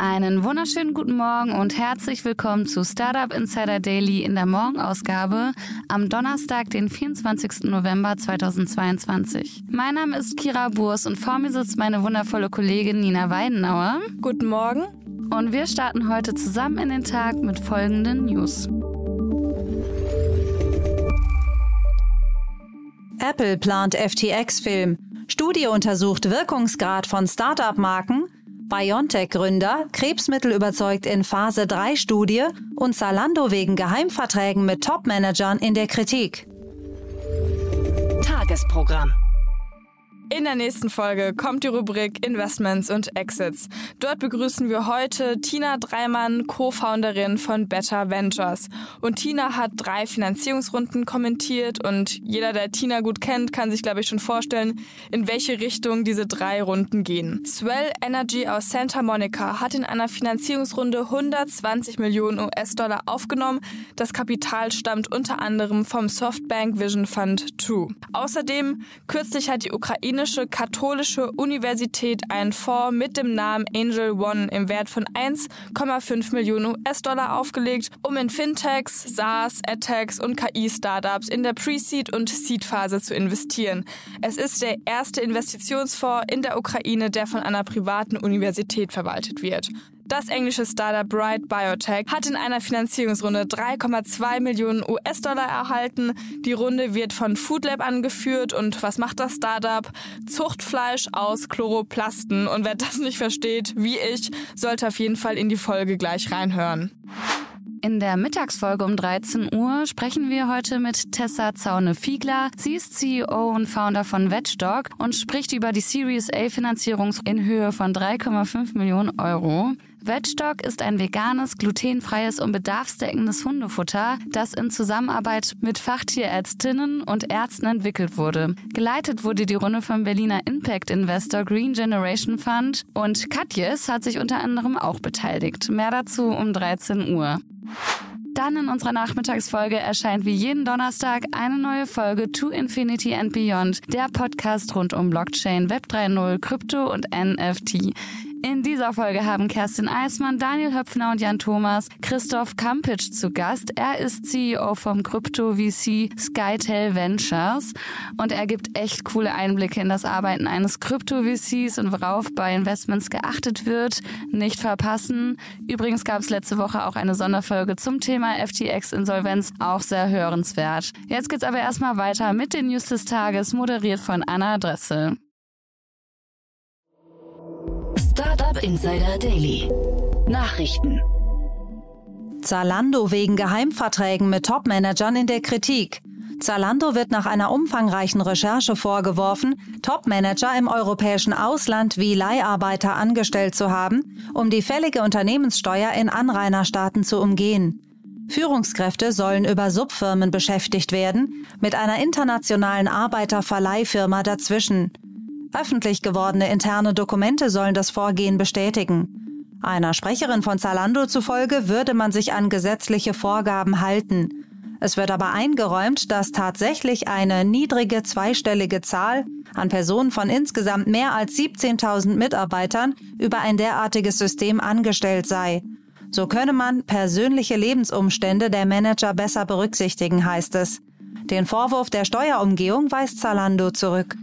Einen wunderschönen guten Morgen und herzlich willkommen zu Startup Insider Daily in der Morgenausgabe am Donnerstag, den 24. November 2022. Mein Name ist Kira Burs und vor mir sitzt meine wundervolle Kollegin Nina Weidenauer. Guten Morgen. Und wir starten heute zusammen in den Tag mit folgenden News. Apple plant FTX-Film. Studie untersucht Wirkungsgrad von Startup-Marken. BioNTech-Gründer, Krebsmittel überzeugt in Phase-3-Studie und Zalando wegen Geheimverträgen mit Top-Managern in der Kritik. Tagesprogramm. In der nächsten Folge kommt die Rubrik Investments und Exits. Dort begrüßen wir heute Tina Dreimann, Co-Founderin von Better Ventures. Und Tina hat 3 Finanzierungsrunden kommentiert und jeder, der Tina gut kennt, kann sich, glaube ich, schon vorstellen, in welche Richtung diese 3 Runden gehen. Swell Energy aus Santa Monica hat in einer Finanzierungsrunde 120 Millionen US-Dollar aufgenommen. Das Kapital stammt unter anderem vom Softbank Vision Fund 2. Außerdem, kürzlich hat die Ukraine Katholische Universität einen Fonds mit dem Namen Angel One im Wert von 1,5 Millionen US-Dollar aufgelegt, um in Fintechs, SaaS, AdTechs und KI-Startups in der Pre-Seed- und Seed-Phase zu investieren. Es ist der erste Investitionsfonds in der Ukraine, der von einer privaten Universität verwaltet wird. Das englische Startup Bright Biotech hat in einer Finanzierungsrunde 3,2 Millionen US-Dollar erhalten. Die Runde wird von Foodlab angeführt und was macht das Startup? Zuchtfleisch aus Chloroplasten. Und wer das nicht versteht, wie ich, sollte auf jeden Fall in die Folge gleich reinhören. In der Mittagsfolge um 13 Uhr sprechen wir heute mit Tessa Zaune-Fiegler. Sie ist CEO und Founder von VegDog und spricht über die Series A-Finanzierung in Höhe von 3,5 Millionen Euro. VegDog ist ein veganes, glutenfreies und bedarfsdeckendes Hundefutter, das in Zusammenarbeit mit Fachtierärztinnen und Ärzten entwickelt wurde. Geleitet wurde die Runde vom Berliner Impact-Investor Green Generation Fund und Katjes hat sich unter anderem auch beteiligt. Mehr dazu um 13 Uhr. Dann in unserer Nachmittagsfolge erscheint wie jeden Donnerstag eine neue Folge To Infinity and Beyond, der Podcast rund um Blockchain, Web 3.0, Krypto und NFT. In dieser Folge haben Kerstin Eismann, Daniel Höpfner und Jan Thomas Christoph Kampic zu Gast. Er ist CEO vom Krypto-VC Skytel Ventures und er gibt echt coole Einblicke in das Arbeiten eines Krypto-VCs und worauf bei Investments geachtet wird. Nicht verpassen. Übrigens gab es letzte Woche auch eine Sonderfolge zum Thema FTX-Insolvenz, auch sehr hörenswert. Jetzt geht's aber erstmal weiter mit den News des Tages, moderiert von Anna Dressel. Startup Insider Daily Nachrichten. Zalando wegen Geheimverträgen mit Top-Managern in der Kritik. Zalando wird nach einer umfangreichen Recherche vorgeworfen, Top-Manager im europäischen Ausland wie Leiharbeiter angestellt zu haben, um die fällige Unternehmenssteuer in Anrainerstaaten zu umgehen. Führungskräfte sollen über Subfirmen beschäftigt werden, mit einer internationalen Arbeiterverleihfirma dazwischen. Öffentlich gewordene interne Dokumente sollen das Vorgehen bestätigen. Einer Sprecherin von Zalando zufolge würde man sich an gesetzliche Vorgaben halten. Es wird aber eingeräumt, dass tatsächlich eine niedrige zweistellige Zahl an Personen von insgesamt mehr als 17.000 Mitarbeitern über ein derartiges System angestellt sei. So könne man persönliche Lebensumstände der Manager besser berücksichtigen, heißt es. Den Vorwurf der Steuerumgehung weist Zalando zurück.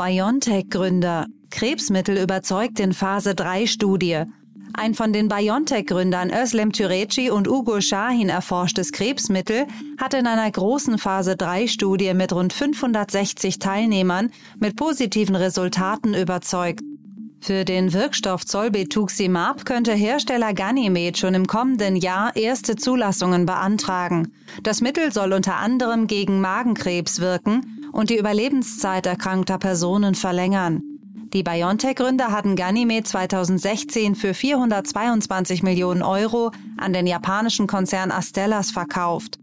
BioNTech-Gründer. Krebsmittel überzeugt in Phase-3-Studie. Ein von den BioNTech-Gründern Özlem Türeci und Uğur Şahin erforschtes Krebsmittel hat in einer großen Phase-3-Studie mit rund 560 Teilnehmern mit positiven Resultaten überzeugt. Für den Wirkstoff Zolbetuximab könnte Hersteller Ganymed schon im kommenden Jahr erste Zulassungen beantragen. Das Mittel soll unter anderem gegen Magenkrebs wirken und die Überlebenszeit erkrankter Personen verlängern. Die BioNTech-Gründer hatten Ganymed 2016 für 422 Millionen Euro an den japanischen Konzern Astellas verkauft.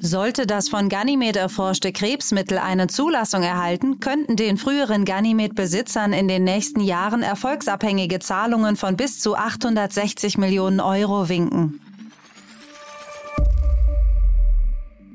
Sollte das von Ganymed erforschte Krebsmittel eine Zulassung erhalten, könnten den früheren Ganymed-Besitzern in den nächsten Jahren erfolgsabhängige Zahlungen von bis zu 860 Millionen Euro winken.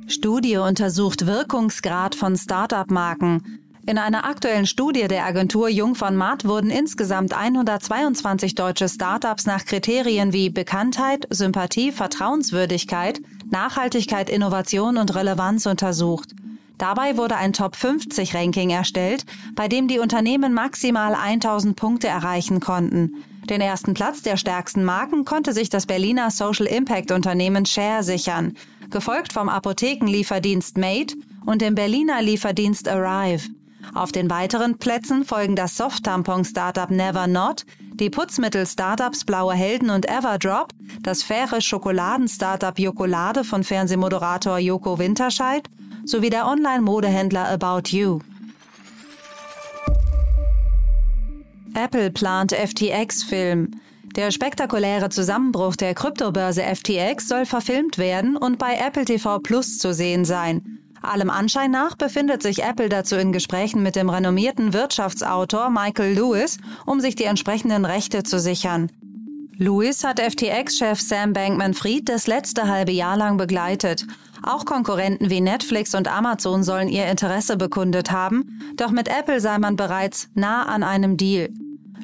Studie untersucht Wirkungsgrad von Start-up-Marken. In einer aktuellen Studie der Agentur Jung von Matt wurden insgesamt 122 deutsche Start-ups nach Kriterien wie Bekanntheit, Sympathie, Vertrauenswürdigkeit, Nachhaltigkeit, Innovation und Relevanz untersucht. Dabei wurde ein Top-50-Ranking erstellt, bei dem die Unternehmen maximal 1.000 Punkte erreichen konnten. Den ersten Platz der stärksten Marken konnte sich das Berliner Social-Impact-Unternehmen Share sichern, gefolgt vom Apothekenlieferdienst Mate und dem Berliner Lieferdienst Arrive. Auf den weiteren Plätzen folgen das Soft-Tampon-Startup Never Not, die Putzmittel-Startups Blaue Helden und Everdrop, das faire Schokoladen-Startup Jokolade von Fernsehmoderator Joko Winterscheid sowie der Online-Modehändler About You. Apple plant FTX-Film. Der spektakuläre Zusammenbruch der Kryptobörse FTX soll verfilmt werden und bei Apple TV Plus zu sehen sein. Allem Anschein nach befindet sich Apple dazu in Gesprächen mit dem renommierten Wirtschaftsautor Michael Lewis, um sich die entsprechenden Rechte zu sichern. Lewis hat FTX-Chef Sam Bankman-Fried das letzte halbe Jahr lang begleitet. Auch Konkurrenten wie Netflix und Amazon sollen ihr Interesse bekundet haben, doch mit Apple sei man bereits nah an einem Deal.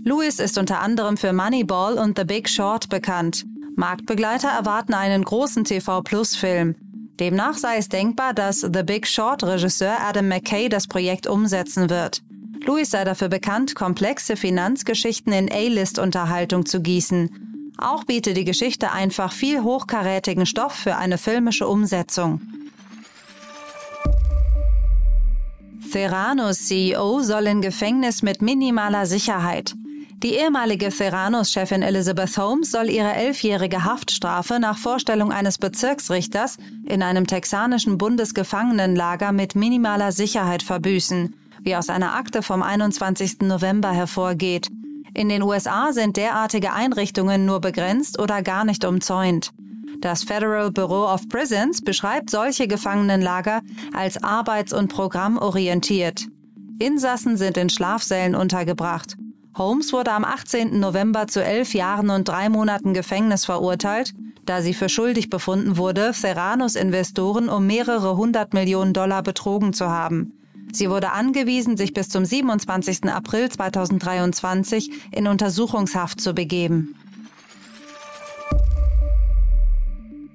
Lewis ist unter anderem für Moneyball und The Big Short bekannt. Marktbegleiter erwarten einen großen TV-Plus-Film. Demnach sei es denkbar, dass The Big Short-Regisseur Adam McKay das Projekt umsetzen wird. Lewis sei dafür bekannt, komplexe Finanzgeschichten in A-List-Unterhaltung zu gießen. Auch biete die Geschichte einfach viel hochkarätigen Stoff für eine filmische Umsetzung. Theranos CEO soll in Gefängnis mit minimaler Sicherheit. Die ehemalige Theranos-Chefin Elizabeth Holmes soll ihre 11-jährige Haftstrafe nach Vorstellung eines Bezirksrichters in einem texanischen Bundesgefangenenlager mit minimaler Sicherheit verbüßen, wie aus einer Akte vom 21. November hervorgeht. In den USA sind derartige Einrichtungen nur begrenzt oder gar nicht umzäunt. Das Federal Bureau of Prisons beschreibt solche Gefangenenlager als arbeits- und programmorientiert. Insassen sind in Schlafsälen untergebracht. Holmes wurde am 18. November zu 11 Jahren und 3 Monaten Gefängnis verurteilt, da sie für schuldig befunden wurde, Theranos-Investoren um mehrere $100 Millionen betrogen zu haben. Sie wurde angewiesen, sich bis zum 27. April 2023 in Untersuchungshaft zu begeben.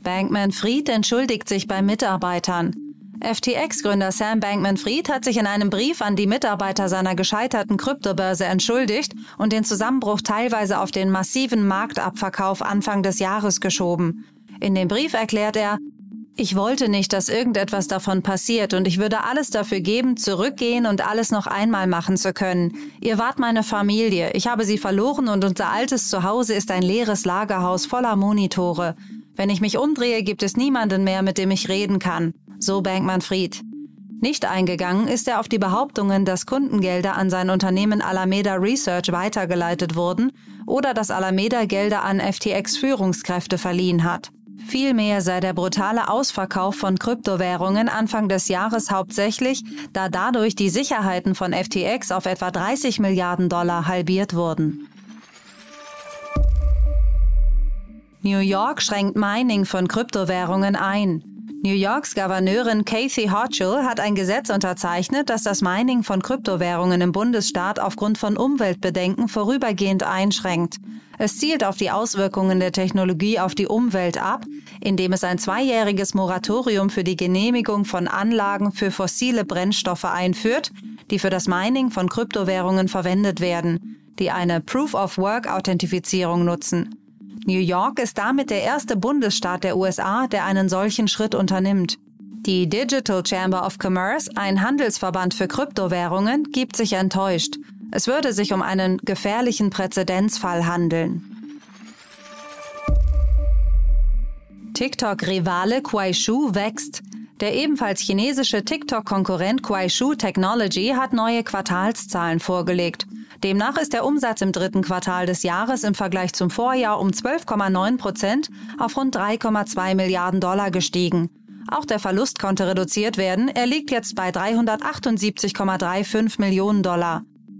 Bankman-Fried entschuldigt sich bei Mitarbeitern. FTX-Gründer Sam Bankman-Fried hat sich in einem Brief an die Mitarbeiter seiner gescheiterten Kryptobörse entschuldigt und den Zusammenbruch teilweise auf den massiven Marktabverkauf Anfang des Jahres geschoben. In dem Brief erklärt er: Ich wollte nicht, dass irgendetwas davon passiert und ich würde alles dafür geben, zurückgehen und alles noch einmal machen zu können. Ihr wart meine Familie, ich habe sie verloren und unser altes Zuhause ist ein leeres Lagerhaus voller Monitore. Wenn ich mich umdrehe, gibt es niemanden mehr, mit dem ich reden kann. So Bankman-Fried. Nicht eingegangen ist er auf die Behauptungen, dass Kundengelder an sein Unternehmen Alameda Research weitergeleitet wurden oder dass Alameda Gelder an FTX-Führungskräfte verliehen hat. Vielmehr sei der brutale Ausverkauf von Kryptowährungen Anfang des Jahres hauptsächlich, da dadurch die Sicherheiten von FTX auf etwa $30 Milliarden halbiert wurden. New York schränkt Mining von Kryptowährungen ein. New Yorks Gouverneurin Kathy Hochul hat ein Gesetz unterzeichnet, das das Mining von Kryptowährungen im Bundesstaat aufgrund von Umweltbedenken vorübergehend einschränkt. Es zielt auf die Auswirkungen der Technologie auf die Umwelt ab, indem es ein 2-jähriges Moratorium für die Genehmigung von Anlagen für fossile Brennstoffe einführt, die für das Mining von Kryptowährungen verwendet werden, die eine Proof-of-Work-Authentifizierung nutzen. New York ist damit der erste Bundesstaat der USA, der einen solchen Schritt unternimmt. Die Digital Chamber of Commerce, ein Handelsverband für Kryptowährungen, gibt sich enttäuscht. Es würde sich um einen gefährlichen Präzedenzfall handeln. TikTok-Rivale Kuaishou wächst. Der ebenfalls chinesische TikTok-Konkurrent Kuaishou Technology hat neue Quartalszahlen vorgelegt. Demnach ist der Umsatz im dritten Quartal des Jahres im Vergleich zum Vorjahr um 12,9% auf rund $3,2 Milliarden gestiegen. Auch der Verlust konnte reduziert werden, er liegt jetzt bei $378,35 Millionen.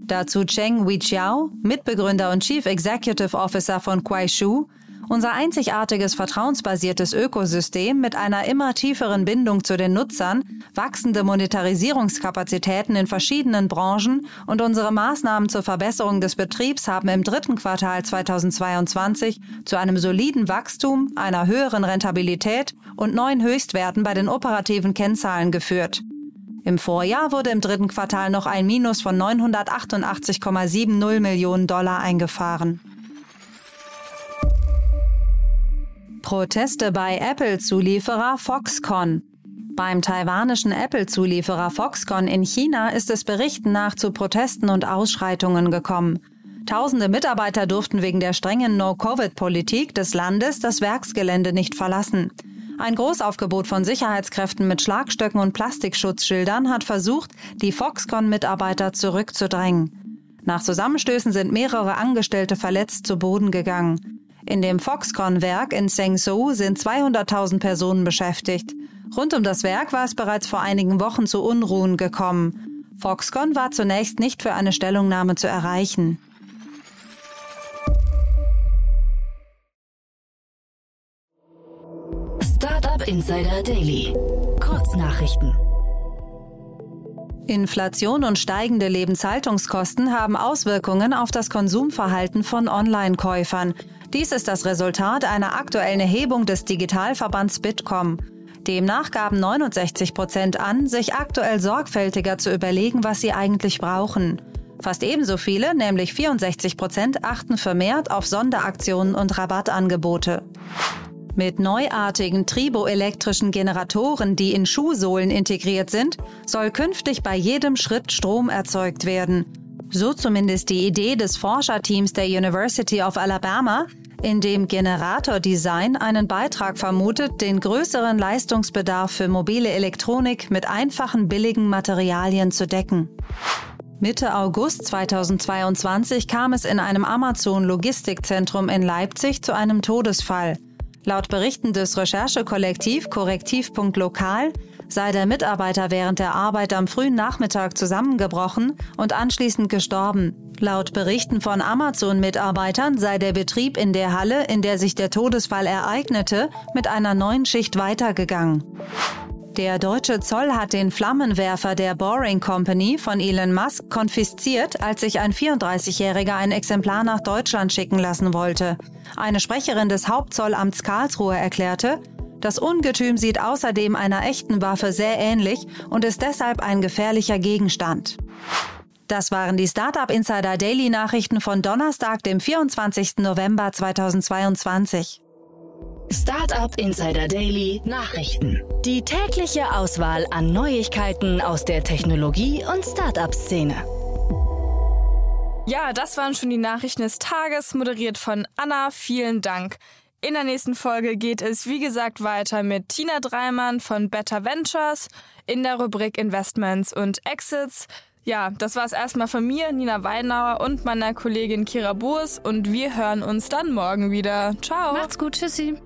Dazu Cheng Weiqiao, Mitbegründer und Chief Executive Officer von Kuaishou, unser einzigartiges vertrauensbasiertes Ökosystem mit einer immer tieferen Bindung zu den Nutzern, wachsende Monetarisierungskapazitäten in verschiedenen Branchen und unsere Maßnahmen zur Verbesserung des Betriebs haben im dritten Quartal 2022 zu einem soliden Wachstum, einer höheren Rentabilität und neuen Höchstwerten bei den operativen Kennzahlen geführt. Im Vorjahr wurde im dritten Quartal noch ein Minus von $988,70 Millionen eingefahren. Proteste bei Apple-Zulieferer Foxconn. Beim taiwanischen Apple-Zulieferer Foxconn in China ist es Berichten nach zu Protesten und Ausschreitungen gekommen. Tausende Mitarbeiter durften wegen der strengen No-Covid-Politik des Landes das Werksgelände nicht verlassen. Ein Großaufgebot von Sicherheitskräften mit Schlagstöcken und Plastikschutzschildern hat versucht, die Foxconn-Mitarbeiter zurückzudrängen. Nach Zusammenstößen sind mehrere Angestellte verletzt zu Boden gegangen. In dem Foxconn-Werk in Zhengzhou sind 200.000 Personen beschäftigt. Rund um das Werk war es bereits vor einigen Wochen zu Unruhen gekommen. Foxconn war zunächst nicht für eine Stellungnahme zu erreichen. Startup Insider Daily. Kurznachrichten. Inflation und steigende Lebenshaltungskosten haben Auswirkungen auf das Konsumverhalten von Online-Käufern. Dies ist das Resultat einer aktuellen Erhebung des Digitalverbands Bitkom. Demnach gaben 69% an, sich aktuell sorgfältiger zu überlegen, was sie eigentlich brauchen. Fast ebenso viele, nämlich 64%, achten vermehrt auf Sonderaktionen und Rabattangebote. Mit neuartigen triboelektrischen Generatoren, die in Schuhsohlen integriert sind, soll künftig bei jedem Schritt Strom erzeugt werden. So zumindest die Idee des Forscherteams der University of Alabama, in dem Generatordesign einen Beitrag vermutet, den größeren Leistungsbedarf für mobile Elektronik mit einfachen, billigen Materialien zu decken. Mitte August 2022 kam es in einem Amazon-Logistikzentrum in Leipzig zu einem Todesfall. Laut Berichten des Recherchekollektiv Korrektiv.lokal sei der Mitarbeiter während der Arbeit am frühen Nachmittag zusammengebrochen und anschließend gestorben. Laut Berichten von Amazon-Mitarbeitern sei der Betrieb in der Halle, in der sich der Todesfall ereignete, mit einer neuen Schicht weitergegangen. Der deutsche Zoll hat den Flammenwerfer der Boring Company von Elon Musk konfisziert, als sich ein 34-Jähriger ein Exemplar nach Deutschland schicken lassen wollte. Eine Sprecherin des Hauptzollamts Karlsruhe erklärte, das Ungetüm sieht außerdem einer echten Waffe sehr ähnlich und ist deshalb ein gefährlicher Gegenstand. Das waren die Startup Insider Daily Nachrichten von Donnerstag, dem 24. November 2022. Startup Insider Daily Nachrichten. Die tägliche Auswahl an Neuigkeiten aus der Technologie- und Startup-Szene. Ja, das waren schon die Nachrichten des Tages, moderiert von Anna. Vielen Dank. In der nächsten Folge geht es, wie gesagt, weiter mit Tina Dreimann von Better Ventures in der Rubrik Investments und Exits. Ja, das war's erstmal von mir, Nina Weidenauer und meiner Kollegin Kira Burs, und wir hören uns dann morgen wieder. Ciao. Macht's gut, tschüssi.